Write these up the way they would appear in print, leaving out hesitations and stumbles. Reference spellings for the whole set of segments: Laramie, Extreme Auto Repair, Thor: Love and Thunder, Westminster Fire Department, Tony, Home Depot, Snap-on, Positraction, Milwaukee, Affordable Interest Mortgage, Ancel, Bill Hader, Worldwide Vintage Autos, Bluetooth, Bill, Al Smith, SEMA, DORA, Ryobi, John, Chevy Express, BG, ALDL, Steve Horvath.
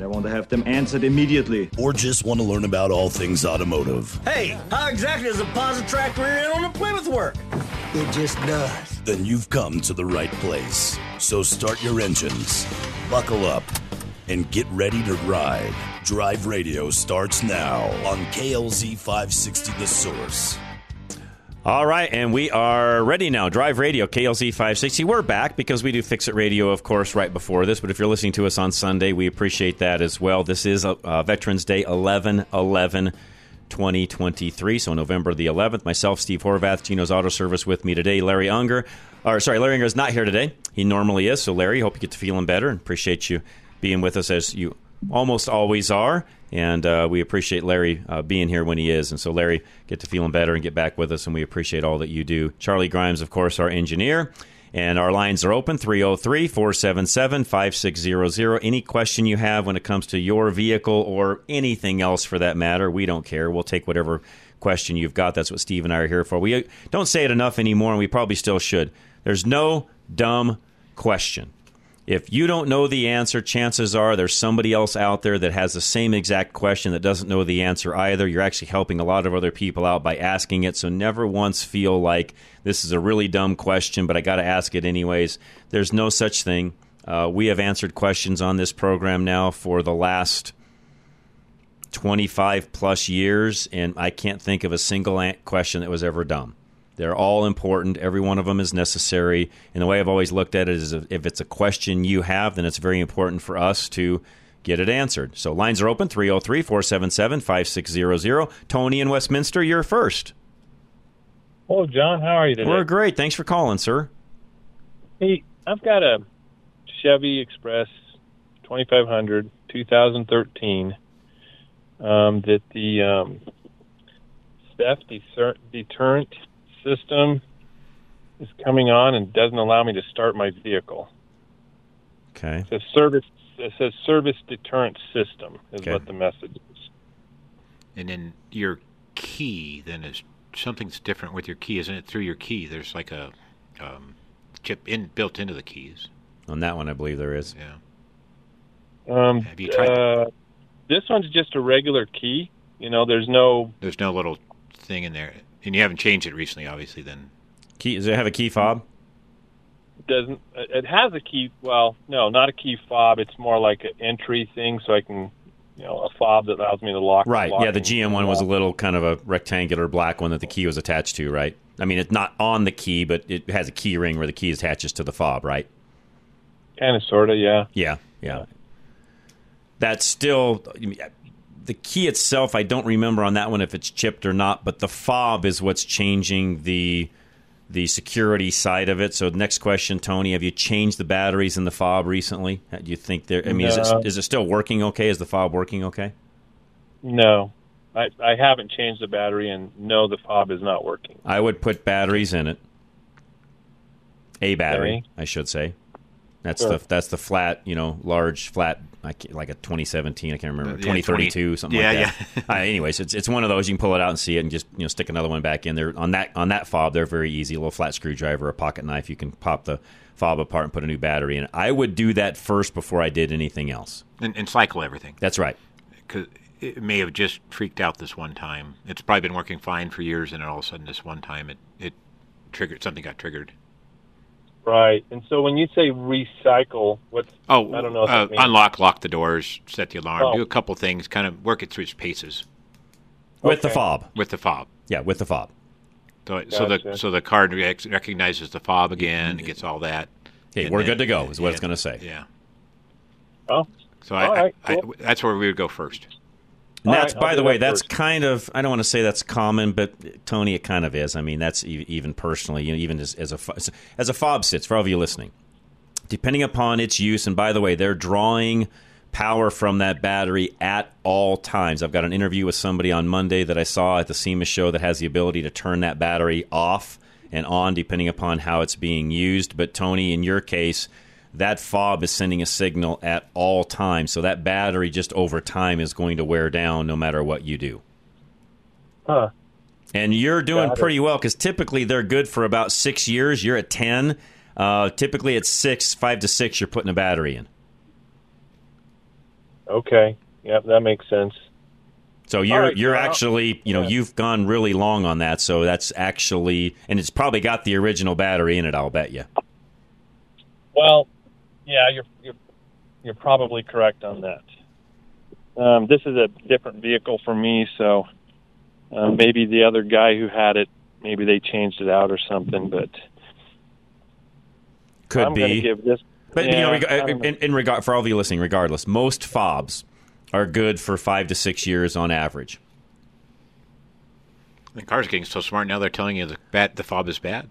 I want to have them answered immediately. Or just want to learn about all things automotive. Hey, how exactly does a Positraction rear end on a Plymouth work? It just does. Then you've come to the right place. So start your engines, buckle up, and get ready to ride. Drive Radio starts now on KLZ 560 The Source. All right, and we are ready now. Drive Radio, KLZ 560. We're back because we do Fix It Radio, of course, right before this. But if you're listening to us on Sunday, we appreciate that as well. This is Veterans Day, 11/11/2023, so November the 11th. Myself, Steve Horvath, Gino's Auto Service with me today. Larry Unger, Larry Unger is not here today. He normally is. So, Larry, hope you get to feeling better, and appreciate you being with us as you almost always are. And we appreciate Larry being here when he is. And so, Larry, get to feeling better and get back with us, and we appreciate all that you do. Charlie Grimes, of course, our engineer. And our lines are open, 303-477-5600. Any question you have when it comes to your vehicle or anything else for that matter, we don't care. We'll take whatever question you've got. That's what Steve and I are here for. We don't say it enough anymore, and we probably still should. There's no dumb question. If you don't know the answer, chances are there's somebody else out there that has the same exact question that doesn't know the answer either. You're actually helping a lot of other people out by asking it, so never once feel like this is a really dumb question, but I got to ask it anyways. There's no such thing. We have answered questions on this program now for the last 25-plus years, and I can't think of a single question that was ever dumb. They're all important. Every one of them is necessary. And the way I've always looked at it is if it's a question you have, then it's very important for us to get it answered. So lines are open, 303-477-5600. Tony in Westminster, you're first. Hello, John. How are you today? We're great. Thanks for calling, sir. Hey, I've got a Chevy Express 2500 2013 that the theft deterrent system is coming on and doesn't allow me to start my vehicle. Okay. It says service deterrent system is okay. What the message is. And then your key then is something's different with your key, isn't it? Through your key, there's like a chip built into the keys. On that one, I believe there is. Yeah. Have you tried? This one's just a regular key. You know, there's no little thing in there. And you haven't changed it recently, obviously, then. Does it have a key fob? It has a key. Well, no, not a key fob. It's more like an entry thing, so I can, a fob that allows me to lock. Right, yeah, the GM one was a little kind of a rectangular black one that the key was attached to, right? I mean, it's not on the key, but it has a key ring where the key attaches to the fob, right? Kind of, sort of, yeah. Yeah. That's still... The key itself, I don't remember on that one if it's chipped or not, but the fob is what's changing the security side of it. So next question, Tony, have you changed the batteries in the fob recently? Do you think is it still working okay? Is the fob working okay? No. I haven't changed the battery, and no, the fob is not working. I would put batteries in it. A battery, I should say. That's sure. That's the flat, large flat, like a 2017, I can't remember, 2032, something like that. Anyways, it's one of those. You can pull it out and see it and just stick another one back in there. On that fob, they're very easy. A little flat screwdriver, a pocket knife, you can pop the fob apart and put a new battery in it. I would do that first before I did anything else. And cycle everything. That's right. Because it may have just freaked out this one time. It's probably been working fine for years, and all of a sudden this one time it triggered, something got triggered. Right, and so when you say recycle, I don't know what that means. Unlock, lock the doors, set the alarm, do a couple things, kind of work it through its paces. With the fob. Yeah, with the fob. So gotcha. So the card recognizes the fob again, it gets all that. Okay, we're good to go is what it's going to say. Yeah. Oh, so cool. That's where we would go first. And that's, right, by the way, that's kind of, I don't want to say that's common, but, Tony, it kind of is. I mean, that's even personally, even as a fob sits, for all of you listening, depending upon its use, and by the way, they're drawing power from that battery at all times. I've got an interview with somebody on Monday that I saw at the SEMA show that has the ability to turn that battery off and on depending upon how it's being used. But, Tony, in your case, that fob is sending a signal at all times. So that battery just over time is going to wear down no matter what you do. Huh. And you're doing pretty well because typically they're good for about 6 years. You're at 10. Typically at 5 to 6, you're putting a battery in. Okay. Yep, that makes sense. So you're actually you've gone really long on that. So that's actually, and it's probably got the original battery in it, I'll bet you. Well, yeah, you're probably correct on that. This is a different vehicle for me, so maybe the other guy who had it, maybe they changed it out or something, but could be. I'm going to give this. But in regard for all of you listening, regardless, most fobs are good for 5 to 6 years on average. The cars are getting so smart now; they're telling you the fob is bad.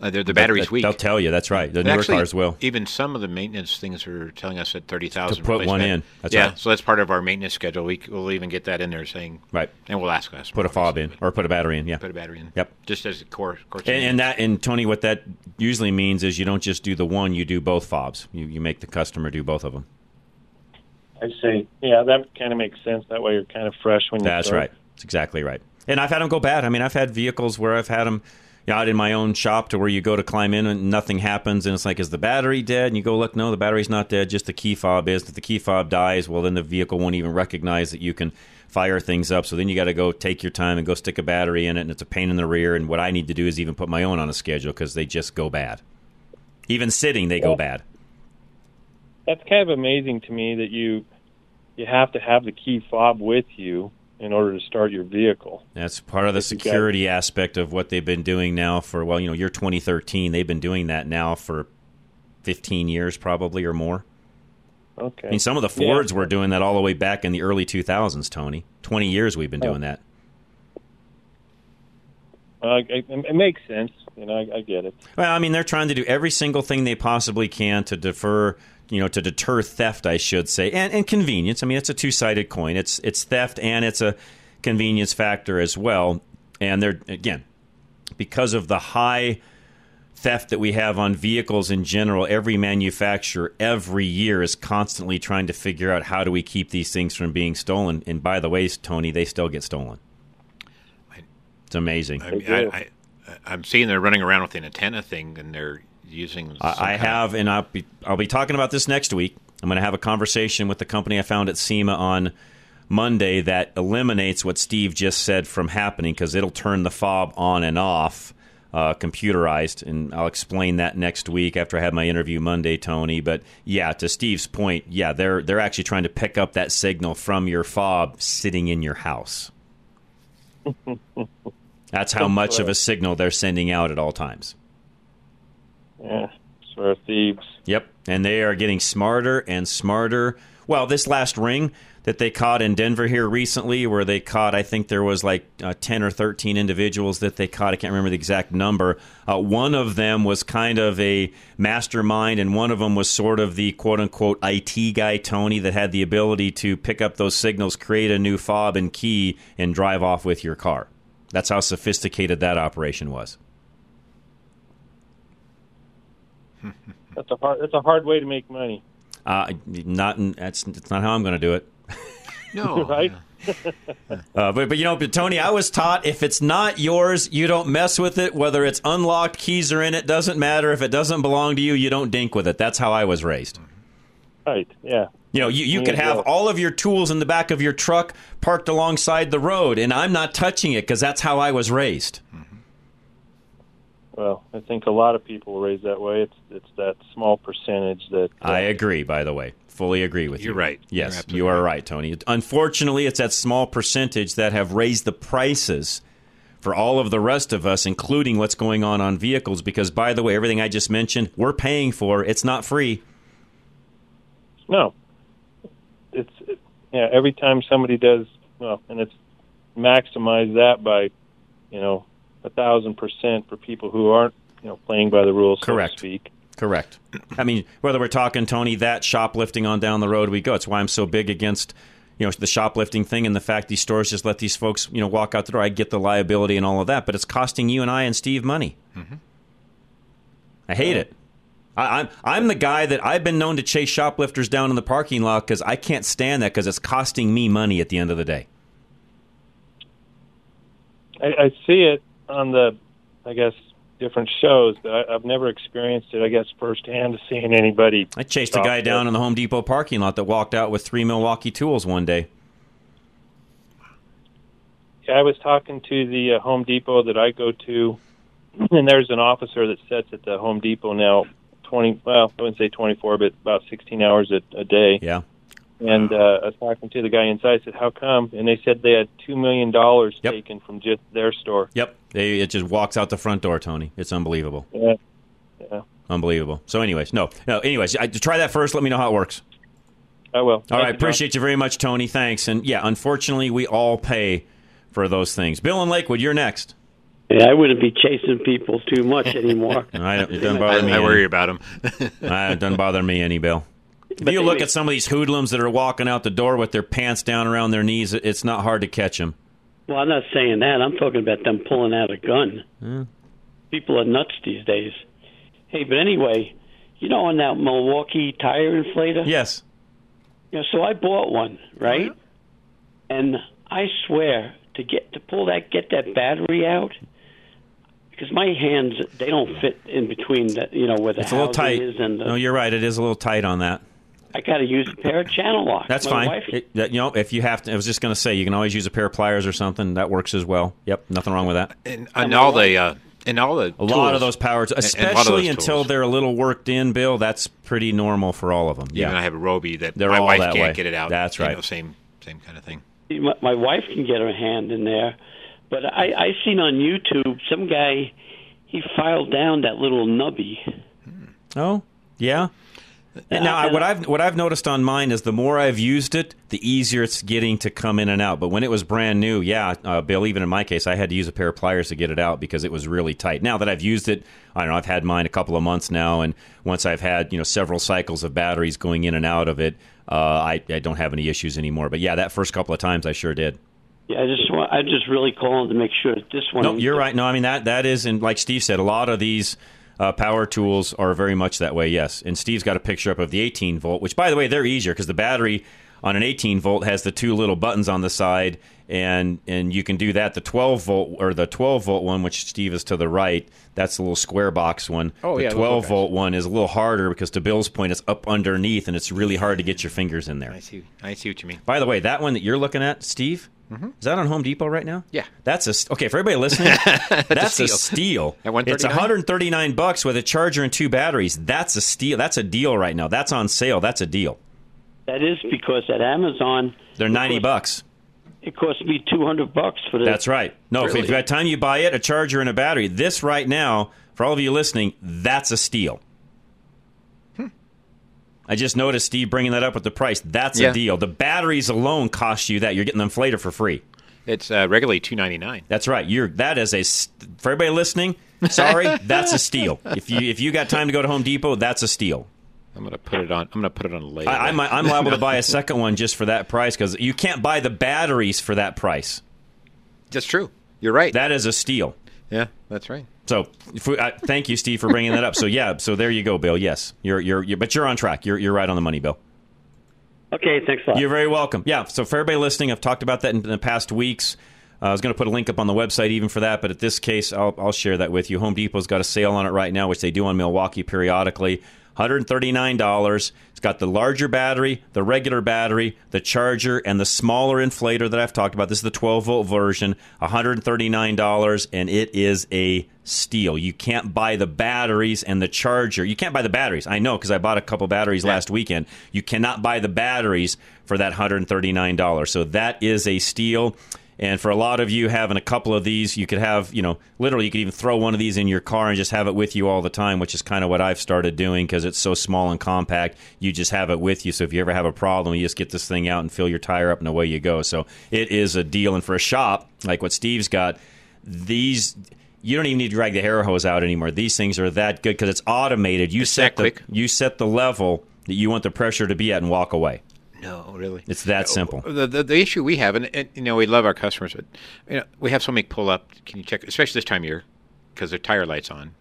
The battery's weak. They'll tell you. That's right. The newer cars will. Even some of the maintenance things are telling us at 30,000 to put one in. That's right. So that's part of our maintenance schedule. We'll even get that in there saying right, and we'll ask us put a fob in or put a battery in. Yeah, put a battery in. Yep, just as a core. And Tony, what that usually means is you don't just do the one; you do both fobs. You make the customer do both of them. I see. Yeah, that kind of makes sense. That way, you're kind of fresh when you. That's right. That's exactly right. And I've had them go bad. I mean, I've had vehicles where I've had them. Out in my own shop to where you go to climb in and nothing happens, and it's like, is the battery dead? And you go look, no, the battery's not dead, just the key fob is. If the key fob dies, well, then the vehicle won't even recognize that you can fire things up. So then you got to go take your time and go stick a battery in it, and it's a pain in the rear. And what I need to do is even put my own on a schedule because they just go bad. Even sitting, they go bad. That's kind of amazing to me that you have to have the key fob with you in order to start your vehicle. That's part of the security aspect of what they've been doing now for, well, you're 2013. They've been doing that now for 15 years probably or more. Okay. I mean, some of the Fords were doing that all the way back in the early 2000s, Tony. 20 years we've been doing that. It makes sense. I get it. Well, I mean, they're trying to do every single thing they possibly can to deter theft, I should say, and convenience. I mean, it's a two-sided coin. It's theft and it's a convenience factor as well. And they're, again, because of the high theft that we have on vehicles in general, every manufacturer every year is constantly trying to figure out how do we keep these things from being stolen. And by the way, Tony, they still get stolen. It's amazing. I'm seeing they're running around with an antenna thing, and they're using. I'll be talking about this next week. I'm going to have a conversation with the company I found at SEMA on Monday that eliminates what Steve just said from happening because it'll turn the fob on and off, computerized, and I'll explain that next week after I have my interview Monday, Tony. But yeah, to Steve's point, yeah, they're actually trying to pick up that signal from your fob sitting in your house. That's how much of a signal they're sending out at all times. Yeah, sort of thieves. Yep, and they are getting smarter and smarter. Well, this last ring that they caught in Denver here recently, where they caught, I think there was like 10 or 13 individuals that they caught. I can't remember the exact number. One of them was kind of a mastermind, and one of them was sort of the quote-unquote IT guy, Tony, that had the ability to pick up those signals, create a new fob and key, and drive off with your car. That's how sophisticated that operation was. That's a hard way to make money. It's not how I'm going to do it. No, right? But Tony, I was taught if it's not yours, you don't mess with it. Whether it's unlocked, keys are in it, doesn't matter. If it doesn't belong to you, you don't dink with it. That's how I was raised. Right. Yeah. You could have all of your tools in the back of your truck parked alongside the road, and I'm not touching it because that's how I was raised. Mm-hmm. Well, I think a lot of people are raised that way. It's that small percentage that... I agree, by the way. Fully agree with you. You're right. Yes, you are right, Tony. Unfortunately, it's that small percentage that have raised the prices for all of the rest of us, including what's going on vehicles, because, by the way, everything I just mentioned, we're paying for. It's not free. No. Every time somebody does, well, and it's maximize that by, 1,000% for people who aren't, playing by the rules, so to speak. Correct. I mean, whether we're talking, Tony, that shoplifting on down the road we go. It's why I'm so big against, you know, the shoplifting thing and the fact these stores just let these folks, you know, walk out the door. I get the liability and all of that, but it's costing you and I and Steve money. Mm-hmm. I hate it. I'm the guy that I've been known to chase shoplifters down in the parking lot because I can't stand that because it's costing me money at the end of the day. I see it on the, I guess, different shows, but I've never experienced it, I guess, firsthand, seeing anybody. I chased a guy down in the Home Depot parking lot that walked out with 3 Milwaukee tools one day. Yeah, I was talking to the Home Depot that I go to, and there's an officer that sits at the Home Depot now 20, well, I wouldn't say 24, but about 16 hours a day. Yeah. And I was talking to the guy inside. I said, how come? And they said they had $2 million yep. taken from just their store. Yep. It just walks out the front door, Tony. It's unbelievable. Yeah. Yeah. Unbelievable. So anyways, anyways, try that first. Let me know how it works. I will. All right. Appreciate you very much, Tony. Thanks. And, yeah, unfortunately, we all pay for those things. Bill in Lakewood, you're next. Yeah, I wouldn't be chasing people too much anymore. It doesn't bother me. I worry about them. It doesn't bother me any, Bill. If you look at some of these hoodlums that are walking out the door with their pants down around their knees, it's not hard to catch them. Well, I'm not saying that. I'm talking about them pulling out a gun. Yeah. People are nuts these days. Hey, but anyway, you know, on that Milwaukee tire inflator? Yes. You know, so I bought one, right? Uh-huh. And I swear to get that battery out, because my hands, they don't fit in between that, you know, where the housing is and the. No, you're right. It is a little tight on that. I got to use a pair of channel locks. That's fine. If you have to, I was just going to say, you can always use a pair of pliers or something. That works as well. Yep, nothing wrong with that. And all the tools, lot of those power tools, especially until they're a little worked in, Bill. That's pretty normal for all of them. Yeah, and I have a Ryobi that my wife can't get it out. That's right. You know, same kind of thing. My wife can get her hand in there, but I seen on YouTube some guy, he filed down that little nubby. Oh, yeah. Now, what I've noticed on mine is the more I've used it, the easier it's getting to come in and out. But when it was brand new, Bill, even in my case, I had to use a pair of pliers to get it out because it was really tight. Now that I've used it, I don't know, I've had mine a couple of months now, and once I've had, you know, several cycles of batteries going in and out of it, I don't have any issues anymore. But, yeah, that first couple of times I sure did. Yeah, I just really calling to make sure that this one. No, you're right. No, I mean, that is, and like Steve said, a lot of these power tools are very much that way, yes. And Steve's got a picture up of the 18-volt, which, by the way, they're easier because the battery on an 18-volt has the two little buttons on the side, and you can do that. The 12-volt or the 12-volt one, which Steve is to the right, that's the little square box one. Oh, the 12-volt one is a little harder because, to Bill's point, it's up underneath, and it's really hard to get your fingers in there. I see what you mean. By the way, that one that you're looking at, Steve, mm-hmm. Is that on Home Depot right now? Yeah. Okay, for everybody listening, that's a steal. At $139? It's $139 with a charger and two batteries. That's a steal. That's a deal right now. That's on sale. That's a deal. That is because at Amazon, they're $90. It cost me $200 for this. That's right. No, really? By the time you buy it, a charger and a battery. This right now, for all of you listening, that's a steal. I just noticed Steve bringing that up with the price. That's a deal. The batteries alone cost you that. You're getting the inflator for free. It's regularly $299. That's right. For everybody listening, sorry, that's a steal. If you got time to go to Home Depot, that's a steal. I'm going to put it on. I'm going to put it on later. I'm liable to buy a second one just for that price because you can't buy the batteries for that price. That's true. You're right. That is a steal. Yeah, that's right. So, thank you, Steve, for bringing that up. So, yeah, so there you go, Bill. Yes, but you're on track. You're right on the money, Bill. Okay, thanks a lot. You're very welcome. Yeah. So, for everybody listening, I've talked about that in the past weeks. I was going to put a link up on the website even for that, but at this case, I'll share that with you. Home Depot's got a sale on it right now, which they do on Milwaukee periodically. $139. It's got the larger battery, the regular battery, the charger, and the smaller inflator that I've talked about. This is the 12-volt version, $139, and it is a steal. You can't buy the batteries and the charger. You can't buy the batteries. I know because I bought a couple batteries last weekend. You cannot buy the batteries for that $139. So that is a steal. And for a lot of you having a couple of these, you could have, you know, literally you could even throw one of these in your car and just have it with you all the time, which is kind of what I've started doing because it's so small and compact. You just have it with you. So if you ever have a problem, you just get this thing out and fill your tire up and away you go. So it is a deal. And for a shop like what Steve's got, these You don't even need to drag the hair hose out anymore. These things are that good because it's automated. You set the level that you want the pressure to be at and walk away. No, really, it's that simple. The issue we have, and you know, we love our customers, but you know, we have so many pull up. Can you check, especially this time of year, because their tire light's on,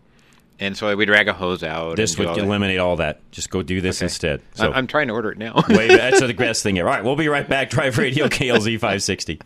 and so we drag a hose out. This would eliminate all that. Just go do this instead. So I'm trying to order it now. That's the best thing ever. All right, we'll be right back. Drive Radio KLZ 560.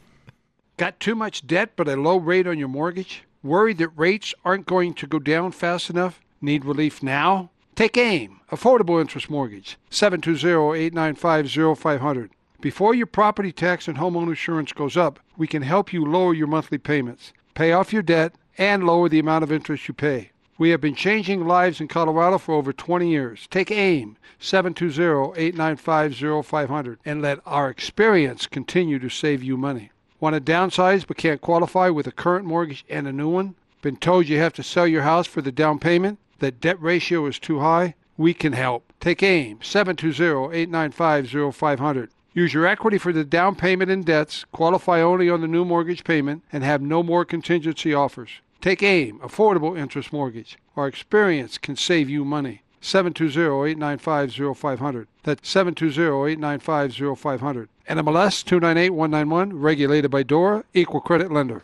Got too much debt, but a low rate on your mortgage? Worried that rates aren't going to go down fast enough? Need relief now? Take AIM, Affordable Interest Mortgage, 720-895-0500. Before your property tax and homeowner insurance goes up, we can help you lower your monthly payments, pay off your debt, and lower the amount of interest you pay. We have been changing lives in Colorado for over 20 years. Take AIM, 720-895-0500, and let our experience continue to save you money. Want to downsize but can't qualify with a current mortgage and a new one? Been told you have to sell your house for the down payment? That debt ratio is too high? We can help. Take AIM, 720-895-0500. Use your equity for the down payment and debts, qualify only on the new mortgage payment, and have no more contingency offers. Take AIM, Affordable Interest Mortgage. Our experience can save you money. 720-895-0500. That's 720-895-0500. NMLS 298191, regulated by DORA, Equal Credit Lender.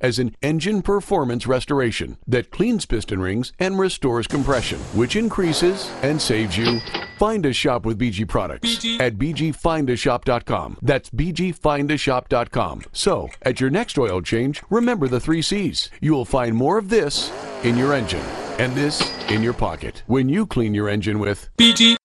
as in engine performance restoration, that cleans piston rings and restores compression, which increases and saves you. Find a shop with BG products at bgfindashop.com. That's bgfindashop.com. So, at your next oil change, remember the 3 C's. You will find more of this in your engine and this in your pocket when you clean your engine with BG.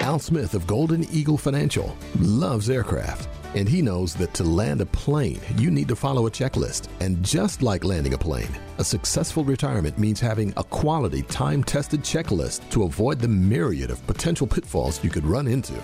Al Smith of Golden Eagle Financial loves aircraft, and he knows that to land a plane, you need to follow a checklist. And just like landing a plane, a successful retirement means having a quality, time-tested checklist to avoid the myriad of potential pitfalls you could run into.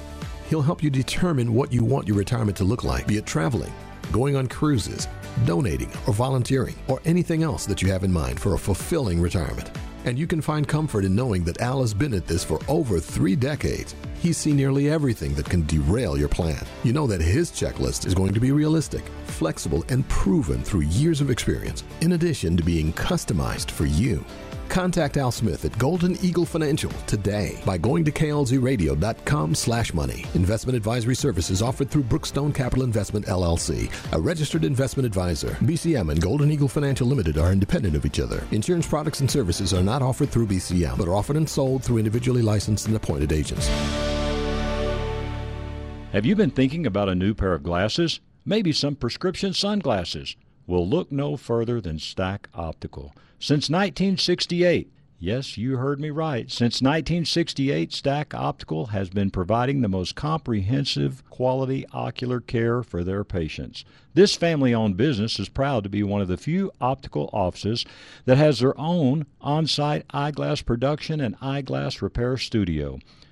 He'll help you determine what you want your retirement to look like, be it traveling, going on cruises, donating, or volunteering, or anything else that you have in mind for a fulfilling retirement. And you can find comfort in knowing that Al has been at this for over 3 decades. He's seen nearly everything that can derail your plan. You know that his checklist is going to be realistic, flexible, and proven through years of experience, in addition to being customized for you. Contact Al Smith at Golden Eagle Financial today by going to klzradio.com/money. Investment advisory services offered through Brookstone Capital Investment, LLC, a registered investment advisor. BCM and Golden Eagle Financial Limited are independent of each other. Insurance products and services are not offered through BCM, but are offered and sold through individually licensed and appointed agents. Have you been thinking about a new pair of glasses? Maybe some prescription sunglasses? Well, look no further than Stack Optical. Since 1968, yes, you heard me right, since 1968, Stack Optical has been providing the most comprehensive quality ocular care for their patients. This family-owned business is proud to be one of the few optical offices that has their own on-site eyeglass production and eyeglass repair studio.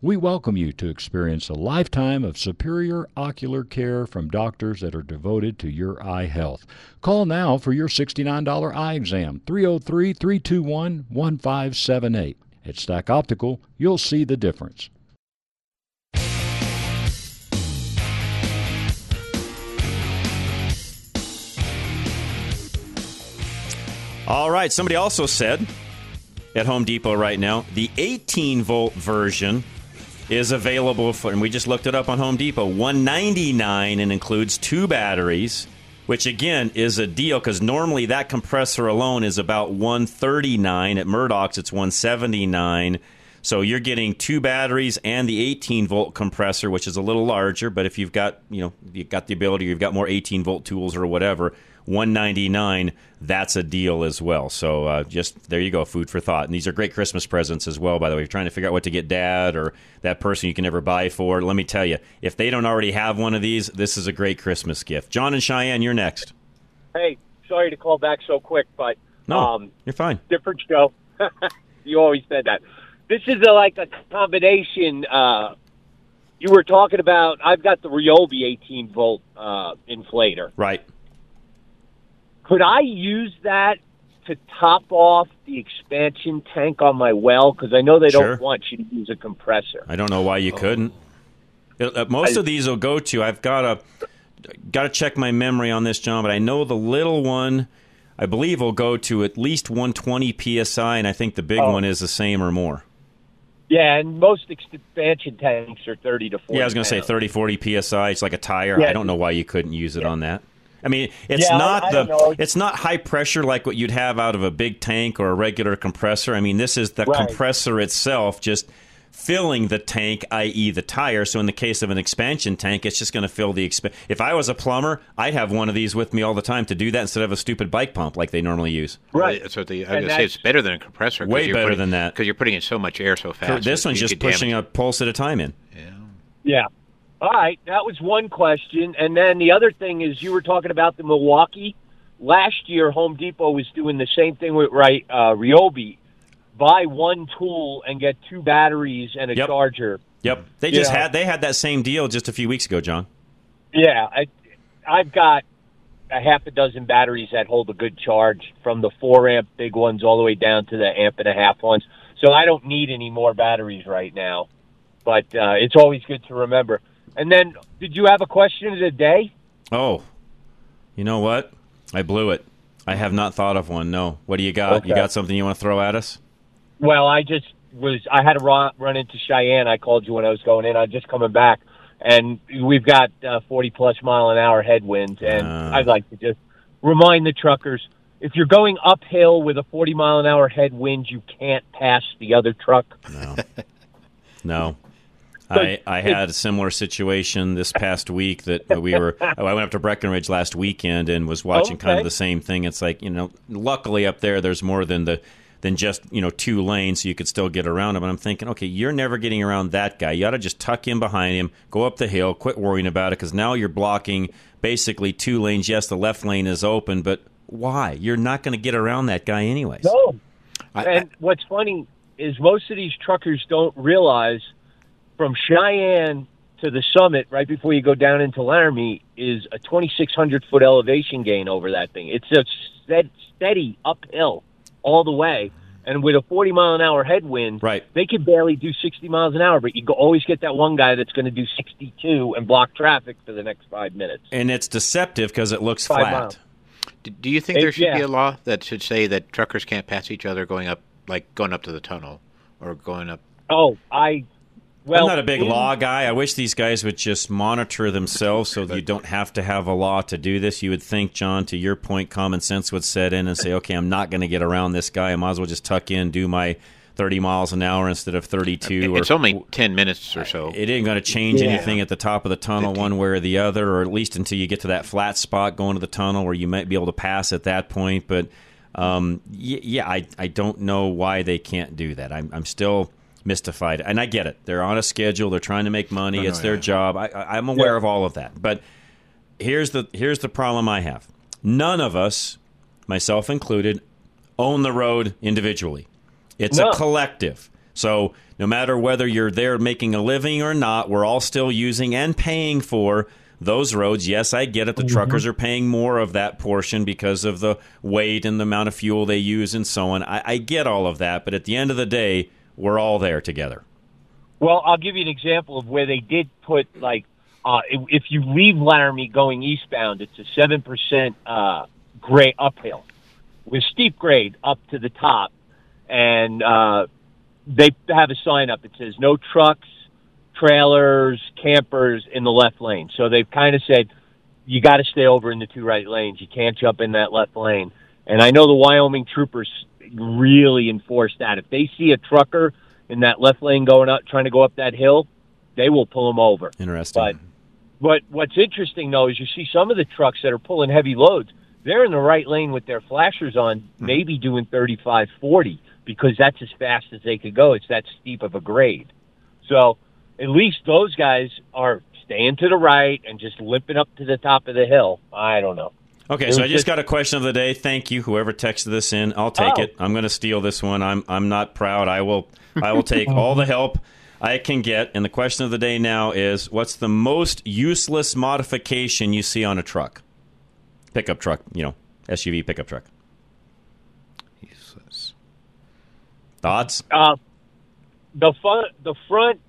We welcome you to experience a lifetime of superior ocular care from doctors that are devoted to your eye health. Call now for your $69 eye exam, 303-321-1578. At Stack Optical, you'll see the difference. All right, somebody also said at Home Depot right now, the 18-volt version is available for, and we just looked it up on Home Depot, $199 and includes 2 batteries which again is a deal because normally that compressor alone is about $139. At Murdoch's, it's $179. So you're getting two batteries and the 18-volt compressor, which is a little larger. But if you've got, you know, you've got the ability, you've got more 18-volt tools or whatever, $199, that's a deal as well. So just there you go, food for thought. And these are great Christmas presents as well, by the way. If you're trying to figure out what to get Dad or that person you can never buy for, let me tell you, if they don't already have one of these, this is a great Christmas gift. John and Cheyenne, you're next. Hey, sorry to call back so quick, but... No, you're fine. Different show. You always said that. This is like a combination. You were talking about, I've got the Ryobi 18-volt inflator. Right. Could I use that to top off the expansion tank on my well? Because I know they don't want you to use a compressor. I don't know why you couldn't. Most of these will go to, I've got to check my memory on this, John, but I know the little one, I believe, will go to at least 120 PSI, and I think the big one is the same or more. Yeah, and most expansion tanks are 30 to 40. Yeah, I was going to say 30, 40 PSI. It's like a tire. Yeah. I don't know why you couldn't use it on that. I mean, it's not high pressure like what you'd have out of a big tank or a regular compressor. I mean, this is the compressor itself just filling the tank, i.e. the tire. So in the case of an expansion tank, it's just going to fill the expansion. If I was a plumber, I'd have one of these with me all the time to do that instead of a stupid bike pump like they normally use. Right. So I was going to say it's better than a compressor. Way better than that. Because you're putting in so much air so fast. So this one's just pushing a pulse at a time in. Yeah. All right. That was one question. And then the other thing is you were talking about the Milwaukee. Last year, Home Depot was doing the same thing with Ryobi. Buy one tool and get two batteries and a charger. Yep. They just had that same deal just a few weeks ago, John. Yeah. I've got a half a dozen batteries that hold a good charge from the 4-amp big ones all the way down to the 1.5-amp ones. So I don't need any more batteries right now. But it's always good to remember. And then, did you have a question of the day? Oh, you know what? I blew it. I have not thought of one, no. What do you got? Okay. You got something you want to throw at us? Well, I had to run into Cheyenne. I called you when I was going in. I'm just coming back, and we've got 40-plus mile-an-hour headwinds, and I'd like to just remind the truckers, if you're going uphill with a 40-mile-an-hour headwind, you can't pass the other truck. No. I had a similar situation this past week that I went up to Breckenridge last weekend and was watching kind of the same thing. It's like, you know, luckily up there there's more than just, you know, two lanes, so you could still get around him. And I'm thinking, okay, you're never getting around that guy. You ought to just tuck in behind him, go up the hill, quit worrying about it, because now you're blocking basically two lanes. Yes, the left lane is open, but why? You're not going to get around that guy anyways. No. And what's funny is most of these truckers don't realize from Cheyenne to the summit, right before you go down into Laramie, is a 2,600-foot elevation gain over that thing. It's a steady uphill all the way, and with a 40-mile-an-hour headwind, they could barely do 60 miles an hour, but you always get that one guy that's going to do 62 and block traffic for the next 5 minutes. And it's deceptive because it looks flat. Miles. Do you think there should be a law that should say that truckers can't pass each other going up to the tunnel or going up? I'm not a big law guy. I wish these guys would just monitor themselves so that you don't have to have a law to do this. You would think, John, to your point, common sense would set in and say, okay, I'm not going to get around this guy. I might as well just tuck in, do my 30 miles an hour instead of 32. It's only 10 minutes or so. It ain't going to change anything at the top of the tunnel 15. One way or the other, or at least until you get to that flat spot going to the tunnel where you might be able to pass at that point. But, I don't know why they can't do that. I'm still mystified, and I get it. They're on a schedule. They're trying to make money. It's their job. I'm aware of all of that. But here's the problem I have. None of us, myself included, own the road individually. It's a collective. So no matter whether you're there making a living or not, we're all still using and paying for those roads. Yes, I get it. The truckers are paying more of that portion because of the weight and the amount of fuel they use and so on. I get all of that. But at the end of the day, we're all there together. Well, I'll give you an example of where they did put, if you leave Laramie going eastbound, it's a 7% grade uphill with steep grade up to the top. And they have a sign up that says no trucks, trailers, campers in the left lane. So they've kind of said you got to stay over in the two right lanes. You can't jump in that left lane. And I know the Wyoming troopers really enforce that. If they see a trucker in that left lane going up, trying to go up that hill, they will pull them over. Interesting. But what's interesting, though, is you see some of the trucks that are pulling heavy loads, they're in the right lane with their flashers on, maybe doing 35, 40, because that's as fast as they could go. It's that steep of a grade. So at least those guys are staying to the right and just limping up to the top of the hill. I don't know. Okay, so I just got a question of the day. Thank you, whoever texted this in. I'll take it. I'm going to steal this one. I'm not proud. I will take all the help I can get. And the question of the day now is, what's the most useless modification you see on a truck? Pickup truck, you know, SUV pickup truck. Useless. Thoughts? The front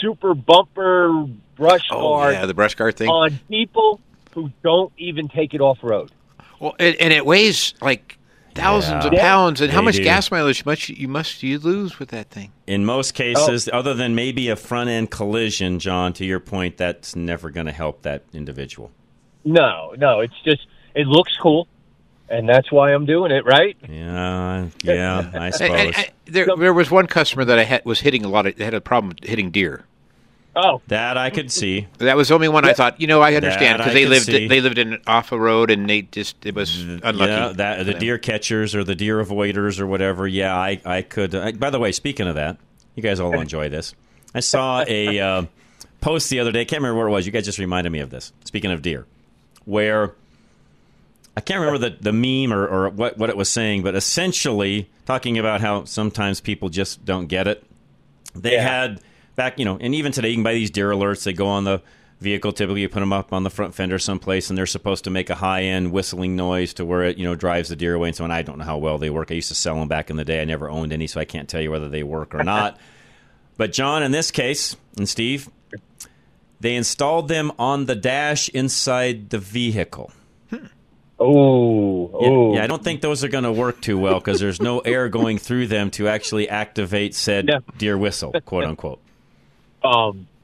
super bumper brush guard. Yeah, the brush guard thing on people who don't even take it off-road. Well, and it weighs like thousands of pounds. And how much gas mileage you lose with that thing? In most cases, other than maybe a front-end collision, John, to your point, that's never going to help that individual. No. It's just, it looks cool, and that's why I'm doing it, right? Yeah, I suppose. There was one customer that I had was hitting a lot of, they had a problem hitting deer. Oh, that I could see. That was the only one I thought. You know, I understand because they lived in off a road and they just it was unlucky. Yeah, the deer catchers or the deer avoiders or whatever. Yeah, I could. By the way, speaking of that, you guys all enjoy this. I saw a post the other day. I can't remember where it was. You guys just reminded me of this. Speaking of deer, where I can't remember the meme or what it was saying, but essentially talking about how sometimes people just don't get it. They had. Back, you know, and even today, you can buy these deer alerts. They go on the vehicle. Typically, you put them up on the front fender someplace, and they're supposed to make a high-end whistling noise to where it, you know, drives the deer away and so on. I don't know how well they work. I used to sell them back in the day. I never owned any, so I can't tell you whether they work or not. But John, in this case, and Steve, they installed them on the dash inside the vehicle. Oh, I don't think those are going to work too well because there's no air going through them to actually activate said deer whistle, quote unquote.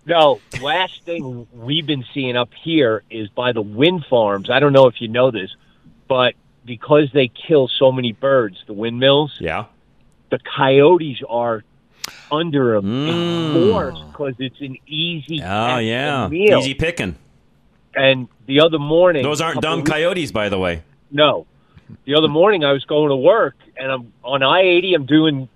No, last thing we've been seeing up here is by the wind farms. I don't know if you know this, but because they kill so many birds, the windmills, the coyotes are under them in force because it's an easy meal. Easy picking. And the other morning... Those aren't dumb coyotes, by the way. No. The other morning I was going to work, and I'm on I-80, I'm doing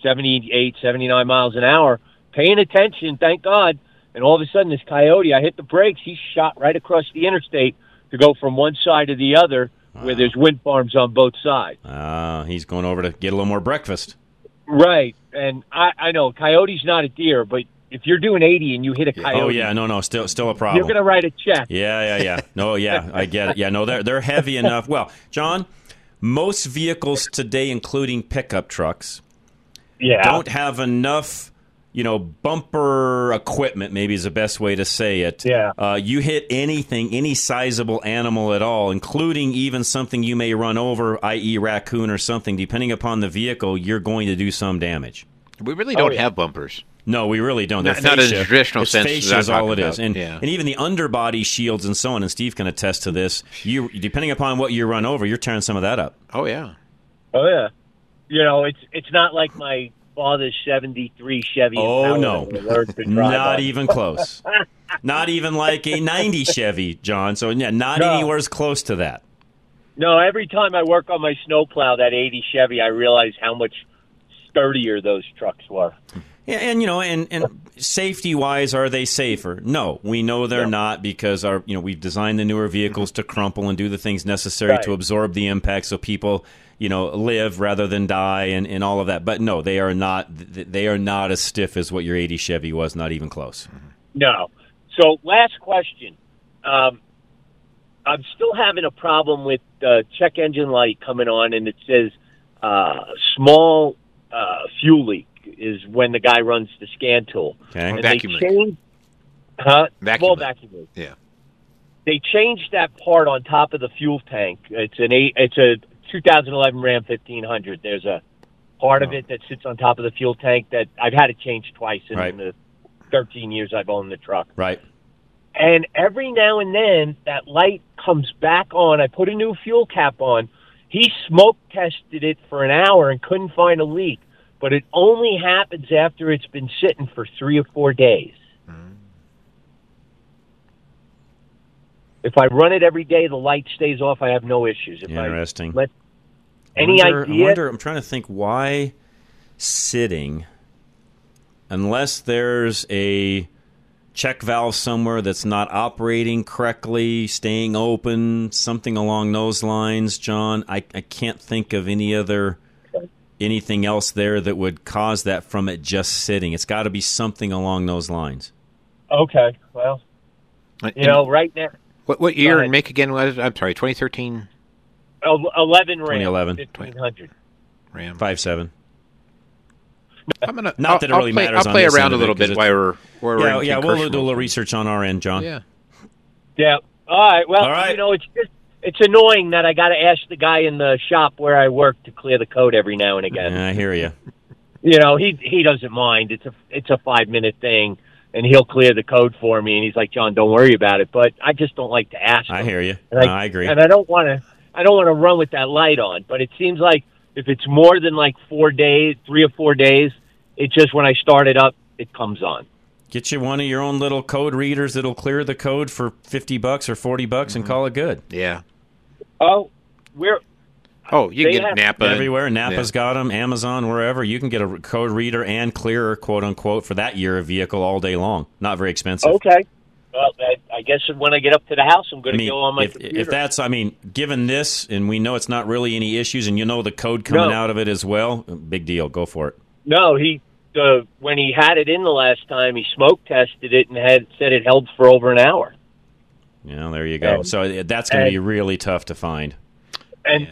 78, 79 miles an hour, paying attention, thank God, and all of a sudden this coyote, I hit the brakes, he shot right across the interstate to go from one side to the other where there's wind farms on both sides. He's going over to get a little more breakfast. Right, and I know, coyote's not a deer, but if you're doing 80 and you hit a coyote... Oh, yeah, no, still a problem. You're going to write a check. Yeah. No, yeah, I get it. Yeah, no, they're heavy enough. Well, John, most vehicles today, including pickup trucks, don't have enough... You know, bumper equipment maybe is the best way to say it. Yeah. You hit anything, any sizable animal at all, including even something you may run over, i.e. raccoon or something. Depending upon the vehicle, you're going to do some damage. We really don't have bumpers. No, we really don't. They're not in the traditional sense. Fascia is all it is. And even the underbody shields and so on, and Steve can attest to this, you depending upon what you run over, you're tearing some of that up. Oh, yeah. You know, it's not like my... father's 73 Chevy. Oh, no. Not even close. Not even like a 90 Chevy, John. So, yeah, anywhere as close to that. No, every time I work on my snowplow, that 80 Chevy, I realize how much sturdier those trucks were. Yeah, and, you know, and safety-wise, are they safer? No, we know they're not because we've designed the newer vehicles to crumple and do the things necessary to absorb the impact so people... you know, live rather than die and all of that. But no, they are not as stiff as what your 80 Chevy was, not even close. No. So last question. I'm still having a problem with the check engine light coming on, and it says small fuel leak is when the guy runs the scan tool. Okay. And vacuum leak. Small vacuum leak. Yeah. They changed that part on top of the fuel tank. It's a 2011 Ram 1500. There's a part of it that sits on top of the fuel tank that I've had it changed twice in the 13 years I've owned the truck. Right. And every now and then, that light comes back on. I put a new fuel cap on. He smoke tested it for an hour and couldn't find a leak. But it only happens after it's been sitting for 3 or 4 days. Mm-hmm. If I run it every day, the light stays off. I have no issues. If Interesting. Any idea? I'm trying to think why sitting, unless there's a check valve somewhere that's not operating correctly, staying open, something along those lines, John. I can't think of anything else there that would cause that from it just sitting. It's got to be something along those lines. Okay. Well, right now. What year and make again was? I'm sorry, 2013. 11 RAM. 2011. 1500. RAM. 5.7. Not that it really matters. I'll play around a little bit while we're we'll do a little research on our end, John. Yeah. All right. Well, it's annoying that I got to ask the guy in the shop where I work to clear the code every now and again. I hear you. He doesn't mind. It's a 5-minute thing, and he'll clear the code for me. And he's like, John, don't worry about it. But I just don't like to ask him. I hear you. I agree. And I don't want to run with that light on. But it seems like if it's more than like 4 days, 3 or 4 days, it's just when I start it up, it comes on. Get you one of your own little code readers that'll clear the code for $50 or $40 and call it good. Yeah. You can get NAPA. Everywhere. NAPA's got them, Amazon, wherever. You can get a code reader and clearer, quote unquote, for that year of vehicle all day long. Not very expensive. Okay. Well, I guess when I get up to the house, I'm going to go on my computer. If that's, given this, and we know it's not really any issues, and the code coming out of it as well, big deal. Go for it. No, when he had it in the last time, he smoke tested it and said it held for over an hour. Yeah, there you go. So that's going to be really tough to find. And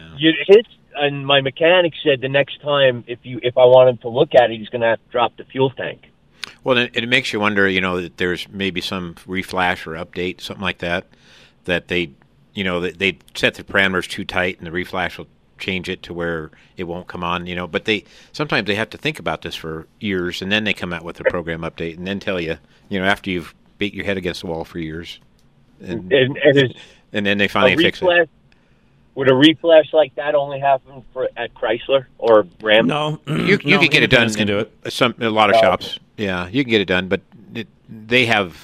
my mechanic said the next time, if I want him to look at it, he's going to have to drop the fuel tank. Well, it makes you wonder, that there's maybe some reflash or update, something like that, that they set the parameters too tight and the reflash will change it to where it won't come on, But sometimes they have to think about this for years, and then they come out with a program update and then tell you, after you've beat your head against the wall for years. And then they finally fix it. Would a reflash like that only happen at Chrysler or Ram? No. You can get it done. Can do it. A lot of shops. Yeah, you can get it done, but they have,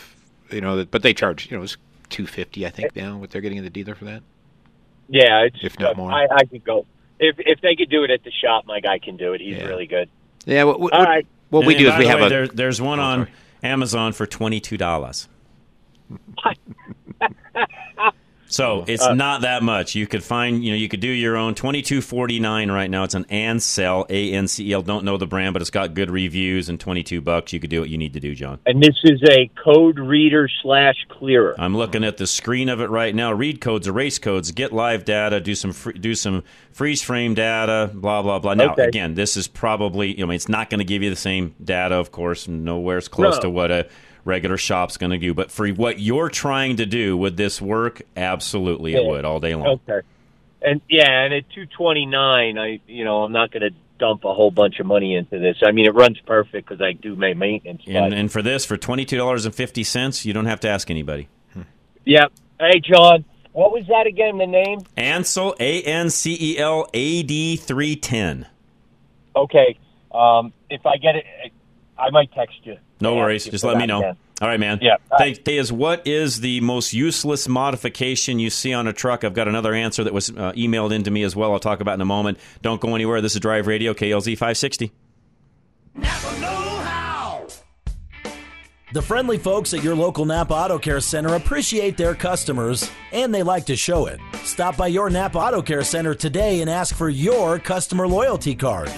but they charge, it's $250, I think, now what they're getting at the dealer for that. Yeah, it's, if not more. I could go. If they could do it at the shop, my guy can do it. He's really good. Yeah. All right. What we do is we have there's one on Amazon for $22. So it's not that much. You could find, you could do your own. $22.49 right now. It's an Ancel, A-N-C-E-L. Don't know the brand, but it's got good reviews, and $22. You could do what you need to do, John. And this is a code reader /clearer. I'm looking at the screen of it right now. Read codes, erase codes, get live data, do some freeze frame data, blah, blah, blah. Now, again, this is probably, it's not going to give you the same data, of course. Nowhere's close to what a regular shop's going to do, but for what you're trying to do, would this work? Absolutely, it would all day long. Okay, and at $229, I'm not going to dump a whole bunch of money into this. It runs perfect because I do my maintenance. And for this, for $22.50, you don't have to ask anybody. Yep. Hey, John, what was that again? The name? Ancel, A-N-C-E-L, AD310. Okay. If I get it, I might text you. No worries. Just let me know. Man. All right, man. Yeah. What is the most useless modification you see on a truck? I've got another answer that was emailed in to me as well. I'll talk about in a moment. Don't go anywhere. This is Drive Radio, KLZ 560. Never know how. The friendly folks at your local NAPA Auto Care Center appreciate their customers, and they like to show it. Stop by your NAPA Auto Care Center today and ask for your customer loyalty card.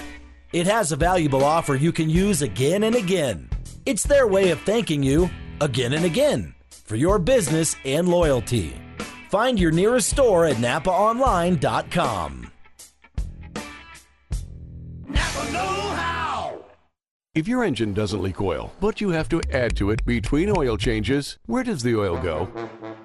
It has a valuable offer you can use again and again. It's their way of thanking you again and again for your business and loyalty. Find your nearest store at NapaOnline.com. NAPA Know How! If your engine doesn't leak oil, but you have to add to it between oil changes, where does the oil go?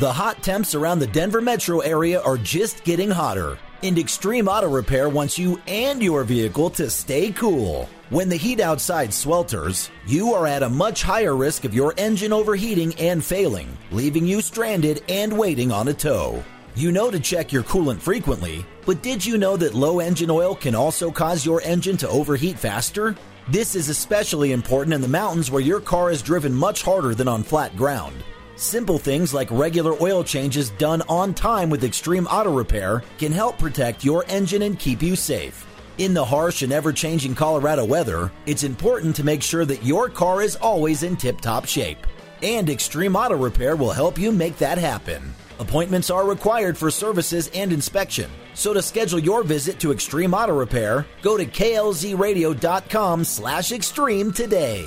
The hot temps around the Denver metro area are just getting hotter, and Extreme Auto Repair wants you and your vehicle to stay cool. When the heat outside swelters, you are at a much higher risk of your engine overheating and failing, leaving you stranded and waiting on a tow. You know to check your coolant frequently, but did you know that low engine oil can also cause your engine to overheat faster? This is especially important in the mountains where your car is driven much harder than on flat ground. Simple things like regular oil changes done on time with Extreme Auto Repair can help protect your engine and keep you safe. In the harsh and ever-changing Colorado weather, it's important to make sure that your car is always in tip-top shape. And Extreme Auto Repair will help you make that happen. Appointments are required for services and inspection. So to schedule your visit to Extreme Auto Repair, go to klzradio.com/extreme today.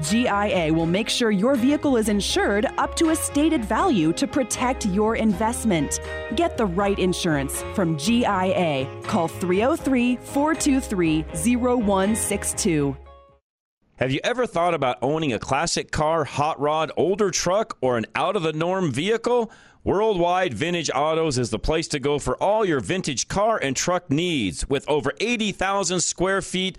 GIA will make sure your vehicle is insured up to a stated value to protect your investment. Get the right insurance from GIA. Call 303-423-0162. Have you ever thought about owning a classic car, hot rod, older truck, or an out-of-the-norm vehicle? Worldwide Vintage Autos is the place to go for all your vintage car and truck needs. With over 80,000 square feet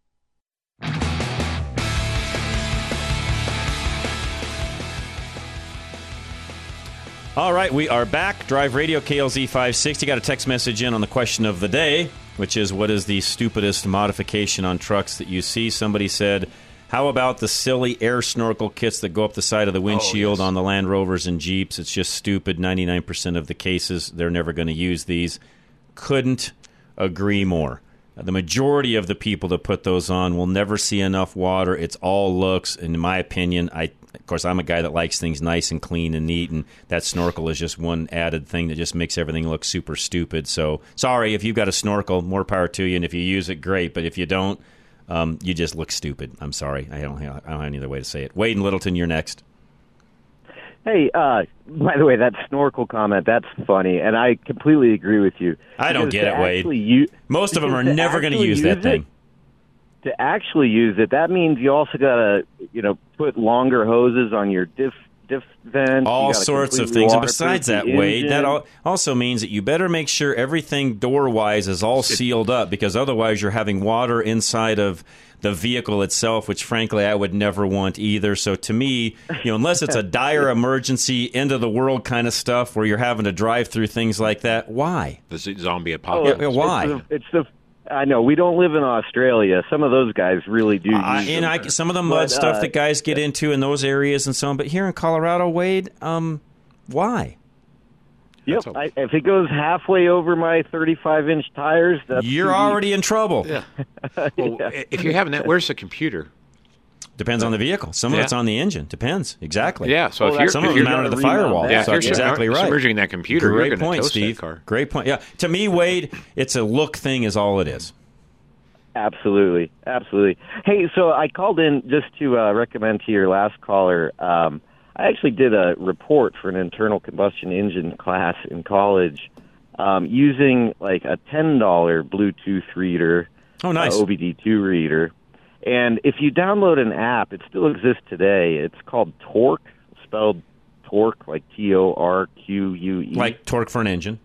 All right, we are back. Drive Radio, KLZ 560. Got a text message in on the question of the day, which is, what is the stupidest modification on trucks that you see? Somebody said, How about the silly air snorkel kits that go up the side of the windshield on the Land Rovers and Jeeps? It's just stupid. 99% of the cases, they're never going to use these. Couldn't agree more. The majority of the people that put those on will never see enough water. It's all looks, in my opinion. Of course, I'm a guy that likes things nice and clean and neat, and that snorkel is just one added thing that just makes everything look super stupid. So, sorry, if you've got a snorkel, more power to you, and if you use it, great. But if you don't, you just look stupid. I'm sorry. I don't have any other way to say it. Wade and Littleton, you're next. Hey, by the way, that snorkel comment, that's funny, and I completely agree with you. I don't get it, Wade. Most of them are never going to use that thing. To actually use it, that means you also got to, put longer hoses on your diff vent. All sorts of things. And besides that, Wade, that also means that you better make sure everything door-wise is all sealed up, because otherwise you're having water inside of the vehicle itself, which frankly I would never want either. So to me, unless it's a dire emergency, end of the world kind of stuff where you're having to drive through things like that, why? The zombie apocalypse. Why? I know we don't live in Australia. Some of those guys really do. Some of the mud stuff that guys get into in those areas and so on. But here in Colorado, Wade, why? Yep. If it goes halfway over my 35-inch tires, you're already in trouble. Yeah. Well, yeah. If you're having that, where's the computer? Depends on the vehicle. Some of it's on the engine. Depends. Exactly. Yeah. So if you're mounted to the firewall. Yeah, so exactly right. Submerging that computer. Great point, Steve. Great point. Yeah. To me, Wade, it's a look thing is all it is. Absolutely. Absolutely. Hey, so I called in just to recommend to your last caller. I actually did a report for an internal combustion engine class in college using like a $10 Bluetooth reader. Oh, nice. OBD2 reader. And if you download an app, it still exists today. It's called Torque, spelled Torque, like Torque. Like torque for an engine.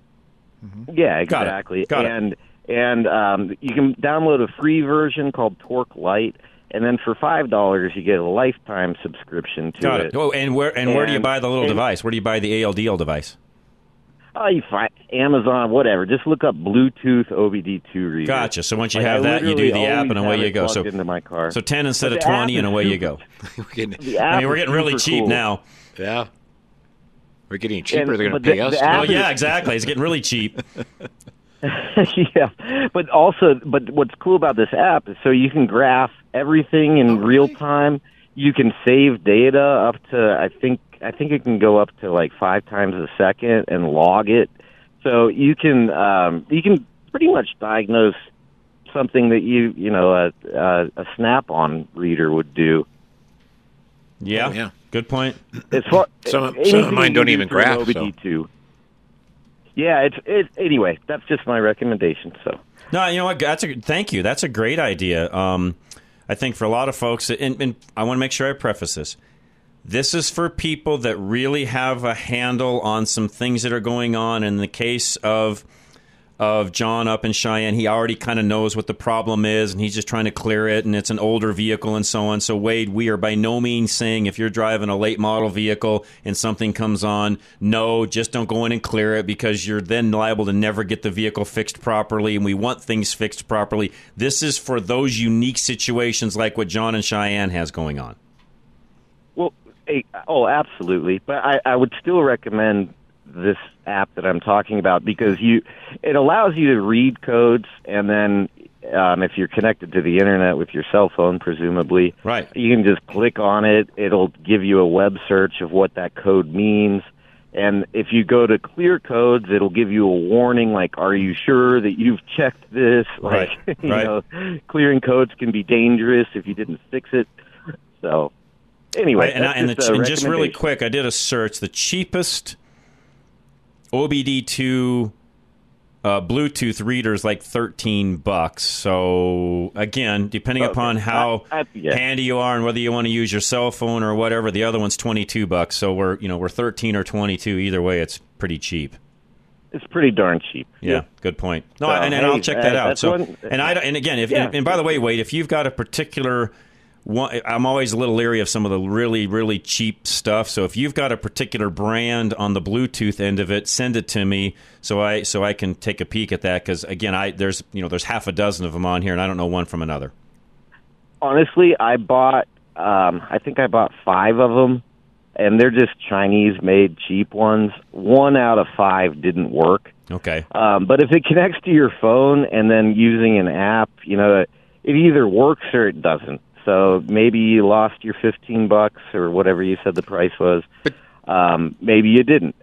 Mm-hmm. Yeah, exactly. And you can download a free version called Torque Lite, and then for $5 you get a lifetime subscription to it. Oh, and where do you buy the little device? Where do you buy the ALDL device? Oh, you find Amazon, whatever. Just look up Bluetooth OBD2 reader. Gotcha. So once you have that, you do the app, and away you go. So into my car. So 10 instead of 20, and away you go. We're getting really cheap now. Yeah. We're getting cheaper. They're going to pay us. Oh, yeah, exactly. It's getting really cheap. Yeah. But what's cool about this app is so you can graph everything in real time. You can save data up to, I think it can go up to like 5 times a second and log it. So you can pretty much diagnose something that a Snap-on reader would do. Yeah, yeah. Good point. Some of mine don't even graph. So. Yeah, anyway. That's just my recommendation. So no, you know what? Thank you. That's a great idea. I think for a lot of folks, and I want to make sure I preface this. This is for people that really have a handle on some things that are going on. In the case of John up in Cheyenne, he already kind of knows what the problem is, and he's just trying to clear it, and it's an older vehicle and so on. So, Wade, we are by no means saying if you're driving a late model vehicle and something comes on, no, just don't go in and clear it, because you're then liable to never get the vehicle fixed properly, and we want things fixed properly. This is for those unique situations like what John and Cheyenne has going on. Oh, absolutely. But I would still recommend this app that I'm talking about, because it allows you to read codes, and then if you're connected to the internet with your cell phone, presumably, right, you can just click on it. It'll give you a web search of what that code means. And if you go to clear codes, it'll give you a warning, like, are you sure that you've checked this? Like, right. Clearing codes can be dangerous if you didn't fix it. So... Anyway, just really quick, I did a search. The cheapest OBD2 Bluetooth reader is like $13. So, again, depending upon how handy you are and whether you want to use your cell phone or whatever, the other one's $22. So we're 13 or 22. Either way, it's pretty cheap. It's pretty darn cheap. Yeah, good point. No, I'll check that out. So, and by the way, Wade, if you've got a particular I'm always a little leery of some of the really, really cheap stuff. So if you've got a particular brand on the Bluetooth end of it, send it to me so I can take a peek at that. Because again, there's half a dozen of them on here, and I don't know one from another. Honestly, I bought I think I bought 5 of them, and they're just Chinese-made cheap ones. 1 out of 5 didn't work. Okay. But if it connects to your phone and then using an app, you know, it either works or it doesn't. So maybe you lost your $15 or whatever you said the price was. But maybe you didn't.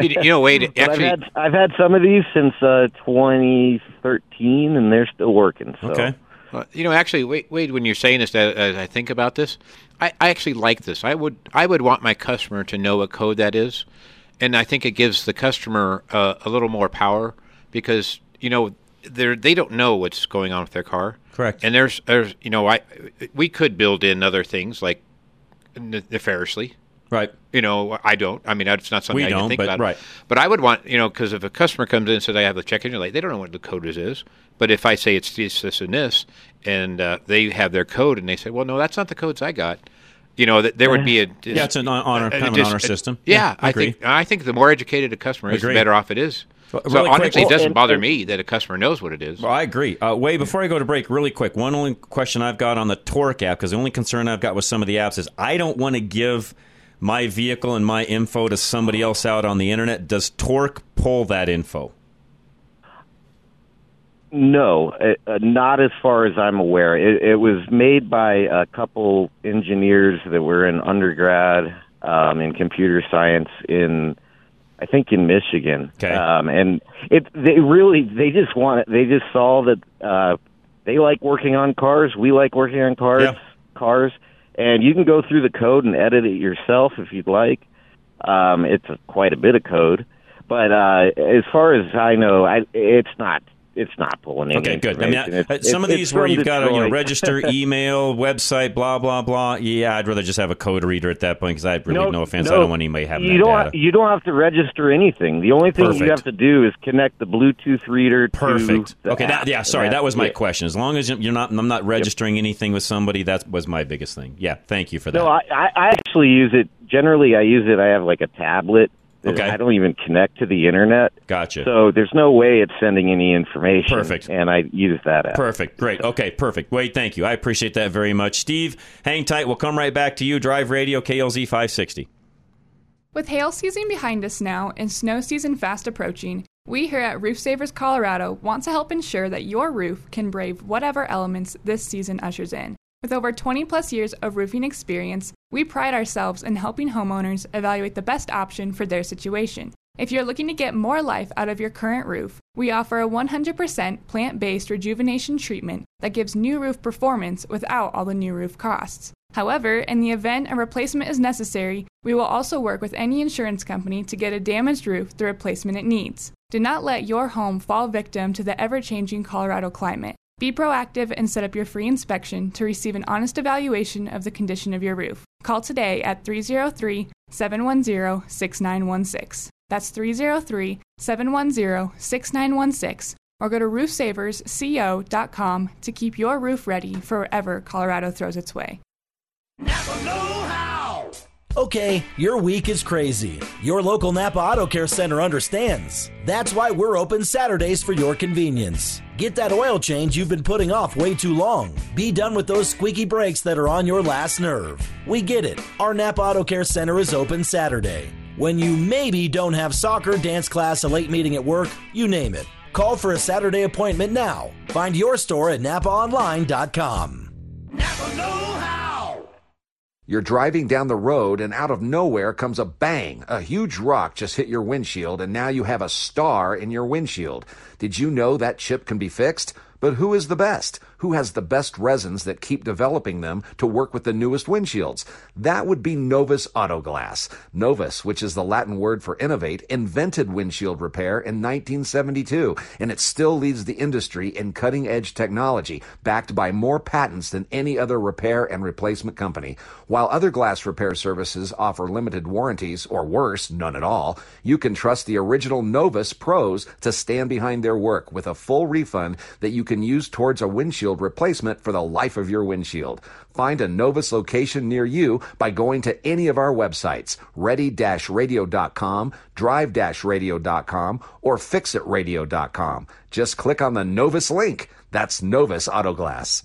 You know, wait. Actually, I've had some of these since 2013, and they're still working. So. Okay. You know, actually, Wade, when you're saying this, as I think about this, I actually like this. I would want my customer to know what code that is, and I think it gives the customer a little more power because, you know, they don't know what's going on with their car. Correct. And there's you know, we could build in other things like nefariously. Right. You know, I don't. I mean, it's not something I can think about. Right. But I would want, you know, because if a customer comes in and says, I have the check engine light, they don't know what the code is. But if I say it's this and this, and they have their code, and they say, well, no, that's not the codes I got, you know, there would be a... Yeah, it's an honor, kind of an honor system. Yeah, I think the more educated a customer is, the better off it is. So really honestly, it doesn't bother me that a customer knows what it is. Well, I agree. Way before I go to break, really quick, one only question I've got on the Torque app, because the only concern I've got with some of the apps is I don't want to give my vehicle and my info to somebody else out on the internet. Does Torque pull that info? No, not as far as I'm aware. It was made by a couple engineers that were in undergrad in computer science in Michigan. Okay. And they just saw that they like working on cars. We like working on cars. Yeah. And you can go through the code and edit it yourself if you'd like. It's quite a bit of code, but as far as I know, it's not pulling in. Okay, good. I mean, some of these where you've got to, you know, register, email, website, blah blah blah. Yeah, I'd rather just have a code reader at that point because I really no offense. I don't want anybody having that data. You don't have to register anything. The only thing you have to do is connect the Bluetooth reader. Perfect. To the app. That was my question. As long as I'm not registering anything with somebody. That was my biggest thing. Yeah, thank you for that. No, I actually use it. Generally, I use it. I have like a tablet. Okay. I don't even connect to the internet. Gotcha. So there's no way it's sending any information. Perfect. And I use that app. Perfect. Great. Okay, perfect. Wade, thank you. I appreciate that very much. Steve, hang tight. We'll come right back to you. Drive Radio, KLZ 560. With hail season behind us now and snow season fast approaching, we here at Roof Savers Colorado want to help ensure that your roof can brave whatever elements this season ushers in. With over 20-plus years of roofing experience, we pride ourselves in helping homeowners evaluate the best option for their situation. If you're looking to get more life out of your current roof, we offer a 100% plant-based rejuvenation treatment that gives new roof performance without all the new roof costs. However, in the event a replacement is necessary, we will also work with any insurance company to get a damaged roof the replacement it needs. Do not let your home fall victim to the ever-changing Colorado climate. Be proactive and set up your free inspection to receive an honest evaluation of the condition of your roof. Call today at 303-710-6916. That's 303-710-6916. Or go to roofsaversco.com to keep your roof ready for whatever Colorado throws its way. Napa know-how! Okay, your week is crazy. Your local Napa Auto Care Center understands. That's why we're open Saturdays for your convenience. Get that oil change you've been putting off way too long. Be done with those squeaky brakes that are on your last nerve. We get it. Our Napa Auto Care Center is open Saturday. When you maybe don't have soccer, dance class, a late meeting at work, you name it. Call for a Saturday appointment now. Find your store at NapaOnline.com. Napa know-how! You're driving down the road and out of nowhere comes a bang. A huge rock just hit your windshield and now you have a star in your windshield. Did you know that chip can be fixed? But who is the best? Who has the best resins that keep developing them to work with the newest windshields? That would be Novus Autoglass. Novus, which is the Latin word for innovate, invented windshield repair in 1972, and it still leads the industry in cutting-edge technology, backed by more patents than any other repair and replacement company. While other glass repair services offer limited warranties, or worse, none at all, you can trust the original Novus pros to stand behind their work with a full refund that you can use towards a windshield replacement for the life of your windshield. Find a Novus location near you by going to any of our websites, ready-radio.com, drive-radio.com, or fixitradio.com. Just click on the Novus link. That's Novus Autoglass.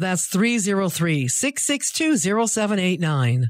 That's 303-662-0789.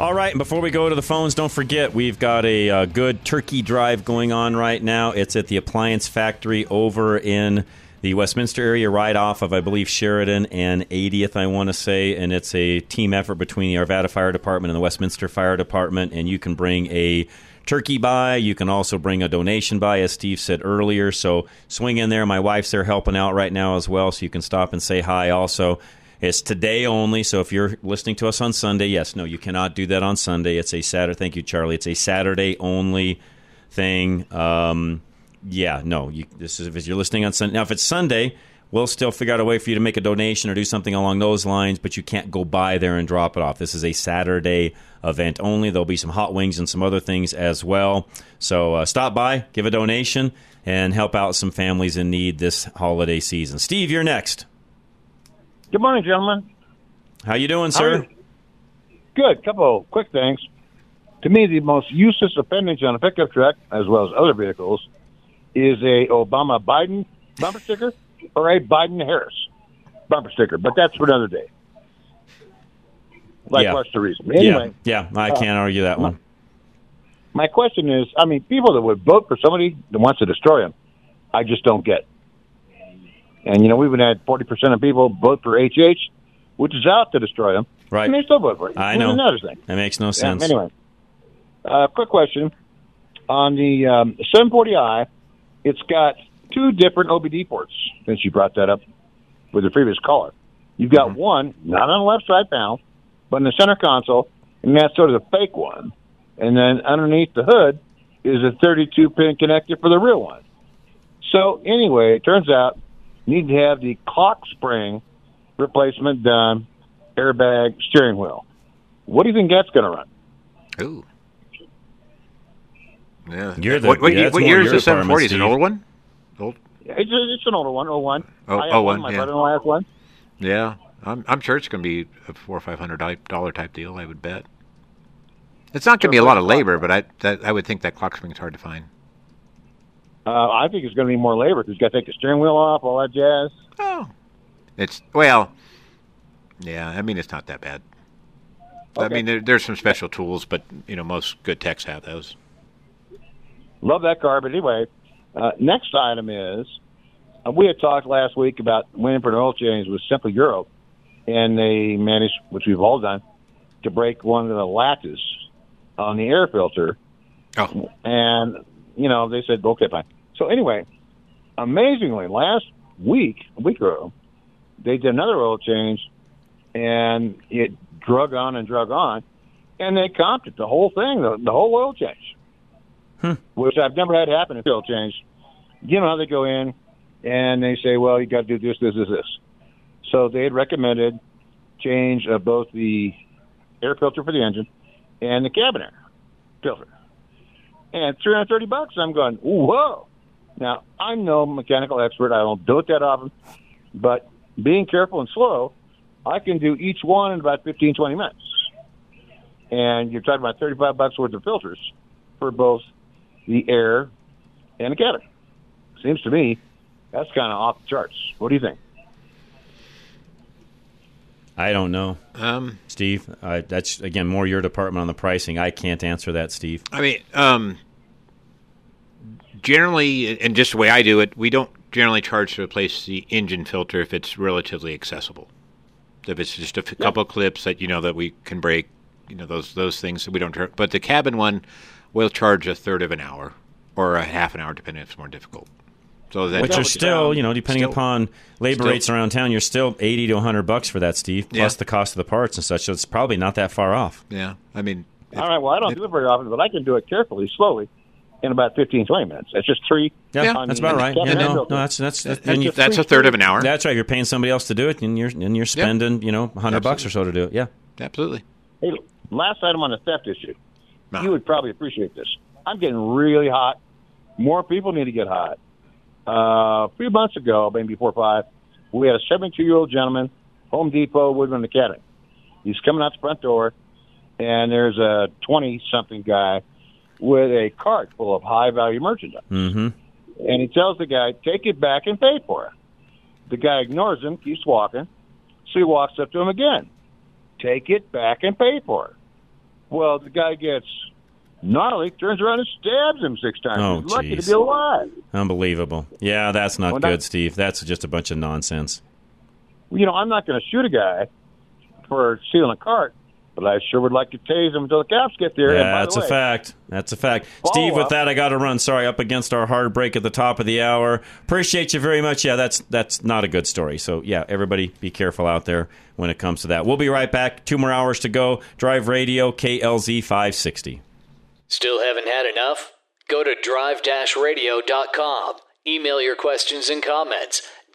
All right, and before we go to the phones, don't forget, we've got a good turkey drive going on right now. It's at the Appliance Factory over in the Westminster area, right off of, I believe, Sheridan and 80th, I want to say. And it's a team effort between the Arvada Fire Department and the Westminster Fire Department. And you can bring a turkey by. You can also bring a donation by, as Steve said earlier. So swing in there. My wife's there helping out right now as well, so you can stop and say hi also. It's today only, so if you're listening to us on Sunday, yes, no, you cannot do that on Sunday. It's a Saturday. Thank you, Charlie. It's a Saturday-only thing. This is if you're listening on Sunday. Now, if it's Sunday, we'll still figure out a way for you to make a donation or do something along those lines, but you can't go by there and drop it off. This is a Saturday event only. There'll be some hot wings and some other things as well. So stop by, give a donation, and help out some families in need this holiday season. Steve, you're next. Good morning, gentlemen. How you doing, sir? Good. Couple of quick things. To me, the most useless appendage on a pickup truck, as well as other vehicles, is a Obama-Biden bumper sticker or a Biden-Harris bumper sticker. But that's for another day. Like, what's the reason? Anyway, yeah, I can't argue that one. My question is, I mean, people that would vote for somebody that wants to destroy them, I just don't get. And, you know, we've had 40% of people vote for HH, which is out to destroy them. Right. And they still vote for it. I know. That makes no sense. Anyway, quick question. On the 740i, it's got two different OBD ports, since you brought that up with the previous caller. You've got one, not on the left side panel, but in the center console, and that's sort of the fake one. And then underneath the hood is a 32-pin connector for the real one. So, anyway, it turns out need to have the clock spring replacement done, airbag, steering wheel. What do you think that's going to run? Ooh. Yeah. What year is the 740? Is it an old one? It's an older one, 01. My brother-in-law has one. Yeah. I'm sure it's going to be a $400 or $500 type deal, I would bet. It's not going to be a lot of labor, but I would think that clock spring is hard to find. I think it's going to be more labor because you've got to take the steering wheel off, all that jazz. Oh. It's not that bad. Okay. I mean, there's some special tools, but, you know, most good techs have those. Love that car. But anyway, next item is, we had talked last week about winning for an oil change with Simple Euro, and they managed, which we've all done, to break one of the latches on the air filter. Oh. And, you know, they said, okay, fine. So anyway, amazingly, a week ago, they did another oil change, and it drug on, and they comped it, the whole thing, the whole oil change, which I've never had happen in oil change. You know how they go in, and they say, well, you got to do this. So they had recommended change of both the air filter for the engine and the cabin air filter. And $330, I'm going, whoa. Now, I'm no mechanical expert. I don't do it that often. But being careful and slow, I can do each one in about 15, 20 minutes. And you're talking about $35 worth of filters for both the air and the cabin. Seems to me that's kind of off the charts. What do you think? I don't know, Steve. That's, again, more your department on the pricing. I can't answer that, Steve. I mean, generally, and just the way I do it, we don't generally charge to replace the engine filter if it's relatively accessible. If it's just a couple of clips that, you know, that we can break, you know, those things that we don't charge. But the cabin one will charge a third of an hour or a half an hour, depending if it's more difficult. So that, which are still, you know, depending upon labor rates around town, you're still $80 to $100 for that, Steve, plus the cost of the parts and such. So it's probably not that far off. Yeah, I mean, all right. Well, I don't do it very often, but I can do it carefully, slowly, in about 15, 20 minutes. That's just three. Yeah, that's about right. Yeah, no, that's a third of an hour. That's right. You're paying somebody else to do it, and you're spending, you know, $100 or so to do it. Yeah, absolutely. Hey, last item on the theft issue. Nah. You would probably appreciate this. I'm getting really hot. More people need to get hot. A few months ago, maybe 4 or 5, we had a 72-year-old gentleman, Home Depot, Woodland Academy. He's coming out the front door, and there's a 20-something guy with a cart full of high-value merchandise. Mm-hmm. And he tells the guy, take it back and pay for it. The guy ignores him, keeps walking, so he walks up to him again. Take it back and pay for it. Well, the guy gets gnarly, turns around and stabs him 6 times. Oh, he's lucky to be alive. Unbelievable. Yeah, that's not good, Steve. That's just a bunch of nonsense. You know, I'm not going to shoot a guy for stealing a cart, but I sure would like to tase him until the cops get there. Yeah, that's a fact. That's a fact. Steve, with that, I got to run. Sorry, up against our hard break at the top of the hour. Appreciate you very much. Yeah, that's not a good story. So, yeah, everybody be careful out there when it comes to that. We'll be right back. 2 more hours to go. Drive Radio, KLZ 560. Still haven't had enough? Go to drive-radio.com. Email your questions and comments.